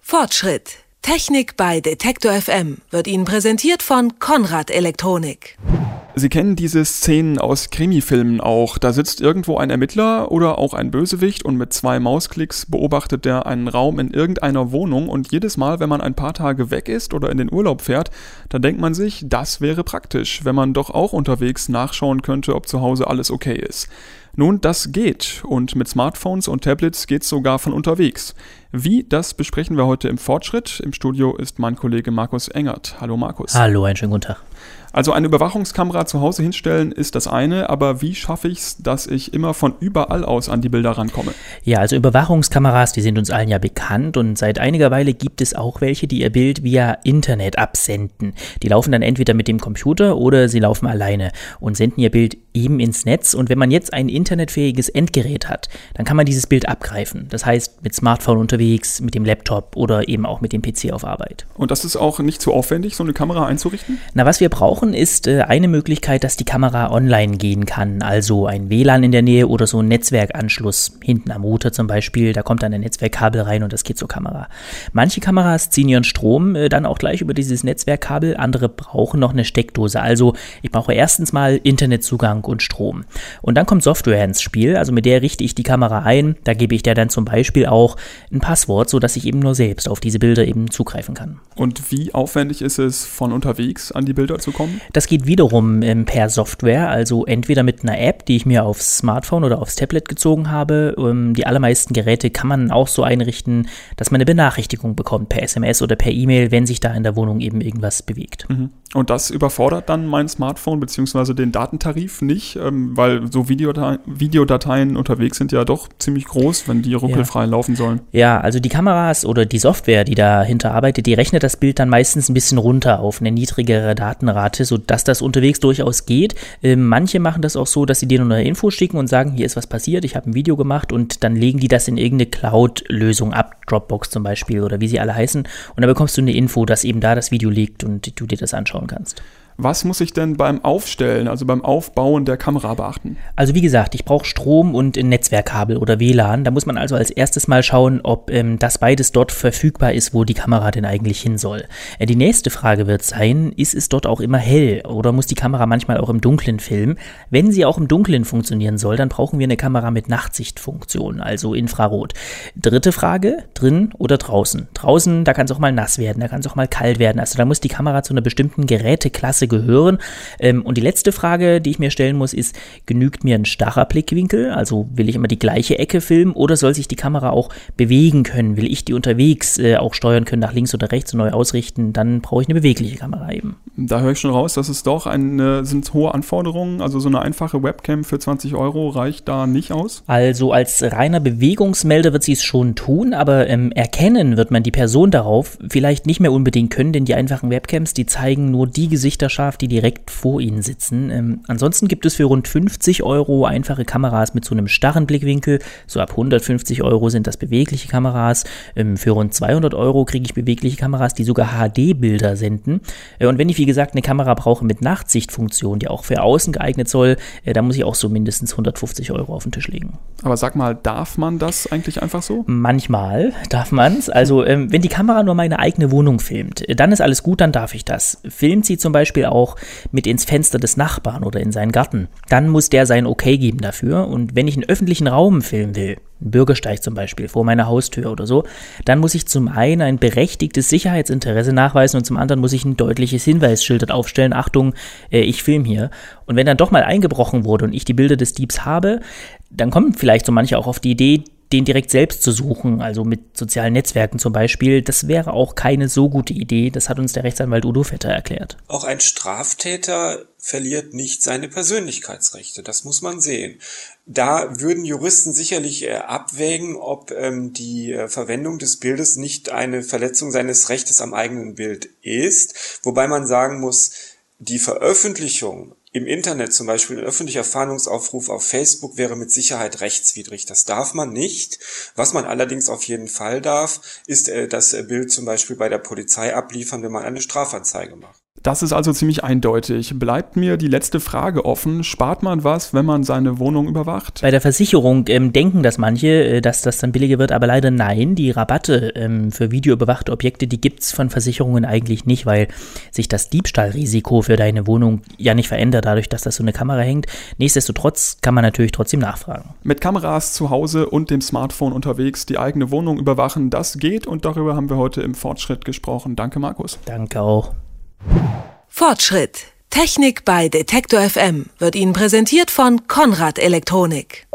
Fortschritt. Technik bei Detektor FM wird Ihnen präsentiert von Konrad Elektronik. Sie kennen diese Szenen aus Krimifilmen auch. Da sitzt irgendwo ein Ermittler oder auch ein Bösewicht und mit 2 Mausklicks beobachtet er einen Raum in irgendeiner Wohnung und jedes Mal, wenn man ein paar Tage weg ist oder in den Urlaub fährt, dann denkt man sich, das wäre praktisch, wenn man doch auch unterwegs nachschauen könnte, ob zu Hause alles okay ist. Nun, das geht und mit Smartphones und Tablets geht's sogar von unterwegs. Wie, das besprechen wir heute im Fortschritt. Im Studio ist mein Kollege Markus Engert. Hallo Markus. Hallo, einen schönen guten Tag. Also eine Überwachungskamera zu Hause hinstellen ist das eine, aber wie schaffe ich es, dass ich immer von überall aus an die Bilder rankomme? Ja, also Überwachungskameras, die sind uns allen ja bekannt und seit einiger Weile gibt es auch welche, die ihr Bild via Internet absenden. Die laufen dann entweder mit dem Computer oder sie laufen alleine und senden ihr Bild eben ins Netz. Und wenn man jetzt ein internetfähiges Endgerät hat, dann kann man dieses Bild abgreifen. Das heißt, mit Smartphone unterwegs, mit dem Laptop oder eben auch mit dem PC auf Arbeit. Und das ist auch nicht zu aufwendig, so eine Kamera einzurichten? Na, was wir brauchen, ist eine Möglichkeit, dass die Kamera online gehen kann, also ein WLAN in der Nähe oder so ein Netzwerkanschluss hinten am Router zum Beispiel, da kommt dann ein Netzwerkkabel rein und das geht zur Kamera. Manche Kameras ziehen ihren Strom dann auch gleich über dieses Netzwerkkabel, andere brauchen noch eine Steckdose, also ich brauche erstens mal Internetzugang und Strom. Und dann kommt Software ins Spiel, also mit der richte ich die Kamera ein, da gebe ich der dann zum Beispiel auch ein Passwort, sodass ich eben nur selbst auf diese Bilder eben zugreifen kann. Und wie aufwendig ist es, von unterwegs an die Bilder zu kommen? Das geht wiederum per Software, also entweder mit einer App, die ich mir aufs Smartphone oder aufs Tablet gezogen habe. Die allermeisten Geräte kann man auch so einrichten, dass man eine Benachrichtigung bekommt per SMS oder per E-Mail, wenn sich da in der Wohnung eben irgendwas bewegt. Mhm. Und das überfordert dann mein Smartphone bzw. den Datentarif nicht, weil so Videodateien unterwegs sind ja doch ziemlich groß, wenn die ruckelfrei laufen sollen. Ja, also die Kameras oder die Software, die dahinter arbeitet, die rechnet das Bild dann meistens ein bisschen runter auf eine niedrigere Datenrate, sodass das unterwegs durchaus geht. Manche machen das auch so, dass sie dir nur eine Info schicken und sagen, hier ist was passiert, ich habe ein Video gemacht und dann legen die das in irgendeine Cloud-Lösung ab, Dropbox zum Beispiel oder wie sie alle heißen und dann bekommst du eine Info, dass eben da das Video liegt und du dir das anschauen kannst. Was muss ich denn beim Aufstellen, also beim Aufbauen der Kamera beachten? Also wie gesagt, ich brauche Strom und ein Netzwerkkabel oder WLAN. Da muss man also als erstes mal schauen, ob das beides dort verfügbar ist, wo die Kamera denn eigentlich hin soll. Die nächste Frage wird sein, ist es dort auch immer hell oder muss die Kamera manchmal auch im Dunkeln filmen? Wenn sie auch im Dunkeln funktionieren soll, dann brauchen wir eine Kamera mit Nachtsichtfunktion, also Infrarot. Dritte Frage, drin oder draußen? Draußen, da kann es auch mal nass werden, da kann es auch mal kalt werden. Also da muss die Kamera zu einer bestimmten Geräteklasse gehören. Und die letzte Frage, die ich mir stellen muss, ist, genügt mir ein starrer Blickwinkel? Also will ich immer die gleiche Ecke filmen oder soll sich die Kamera auch bewegen können? Will ich die unterwegs auch steuern können, nach links oder rechts und neu ausrichten? Dann brauche ich eine bewegliche Kamera eben. Da höre ich schon raus, dass es doch sind hohe Anforderungen. Also so eine einfache Webcam für 20 € reicht da nicht aus? Also als reiner Bewegungsmelder wird sie es schon tun, aber erkennen wird man die Person darauf vielleicht nicht mehr unbedingt können, denn die einfachen Webcams, die zeigen nur die Gesichter, die direkt vor Ihnen sitzen. Ansonsten gibt es für rund 50 € einfache Kameras mit so einem starren Blickwinkel. So ab 150 € sind das bewegliche Kameras. Für rund 200 € kriege ich bewegliche Kameras, die sogar HD-Bilder senden. Und wenn ich, wie gesagt, eine Kamera brauche mit Nachtsichtfunktion, die auch für außen geeignet soll, dann muss ich auch so mindestens 150 € auf den Tisch legen. Aber sag mal, darf man das eigentlich einfach so? Manchmal darf man es. Also wenn die Kamera nur meine eigene Wohnung filmt, dann ist alles gut, dann darf ich das. Filmt sie zum Beispiel auch mit ins Fenster des Nachbarn oder in seinen Garten. Dann muss der sein Okay geben dafür. Und wenn ich einen öffentlichen Raum filmen will, einen Bürgersteig zum Beispiel, vor meiner Haustür oder so, dann muss ich zum einen ein berechtigtes Sicherheitsinteresse nachweisen und zum anderen muss ich ein deutliches Hinweisschild aufstellen, Achtung, ich film hier. Und wenn dann doch mal eingebrochen wurde und ich die Bilder des Diebs habe, dann kommen vielleicht so manche auch auf die Idee, den direkt selbst zu suchen, also mit sozialen Netzwerken zum Beispiel, das wäre auch keine so gute Idee. Das hat uns der Rechtsanwalt Udo Vetter erklärt. Auch ein Straftäter verliert nicht seine Persönlichkeitsrechte. Das muss man sehen. Da würden Juristen sicherlich abwägen, ob die Verwendung des Bildes nicht eine Verletzung seines Rechtes am eigenen Bild ist. Wobei man sagen muss, die Veröffentlichung im Internet, zum Beispiel ein öffentlicher Fahndungsaufruf auf Facebook, wäre mit Sicherheit rechtswidrig. Das darf man nicht. Was man allerdings auf jeden Fall darf, ist das Bild zum Beispiel bei der Polizei abliefern, wenn man eine Strafanzeige macht. Das ist also ziemlich eindeutig. Bleibt mir die letzte Frage offen. Spart man was, wenn man seine Wohnung überwacht? Bei der Versicherung denken das manche, dass das dann billiger wird, aber leider nein. Die Rabatte für videoüberwachte Objekte, die gibt's von Versicherungen eigentlich nicht, weil sich das Diebstahlrisiko für deine Wohnung ja nicht verändert, dadurch, dass da so eine Kamera hängt. Nichtsdestotrotz kann man natürlich trotzdem nachfragen. Mit Kameras zu Hause und dem Smartphone unterwegs die eigene Wohnung überwachen, das geht, und darüber haben wir heute im Fortschritt gesprochen. Danke, Markus. Danke auch. Fortschritt. Technik bei Detektor FM wird Ihnen präsentiert von Konrad Elektronik.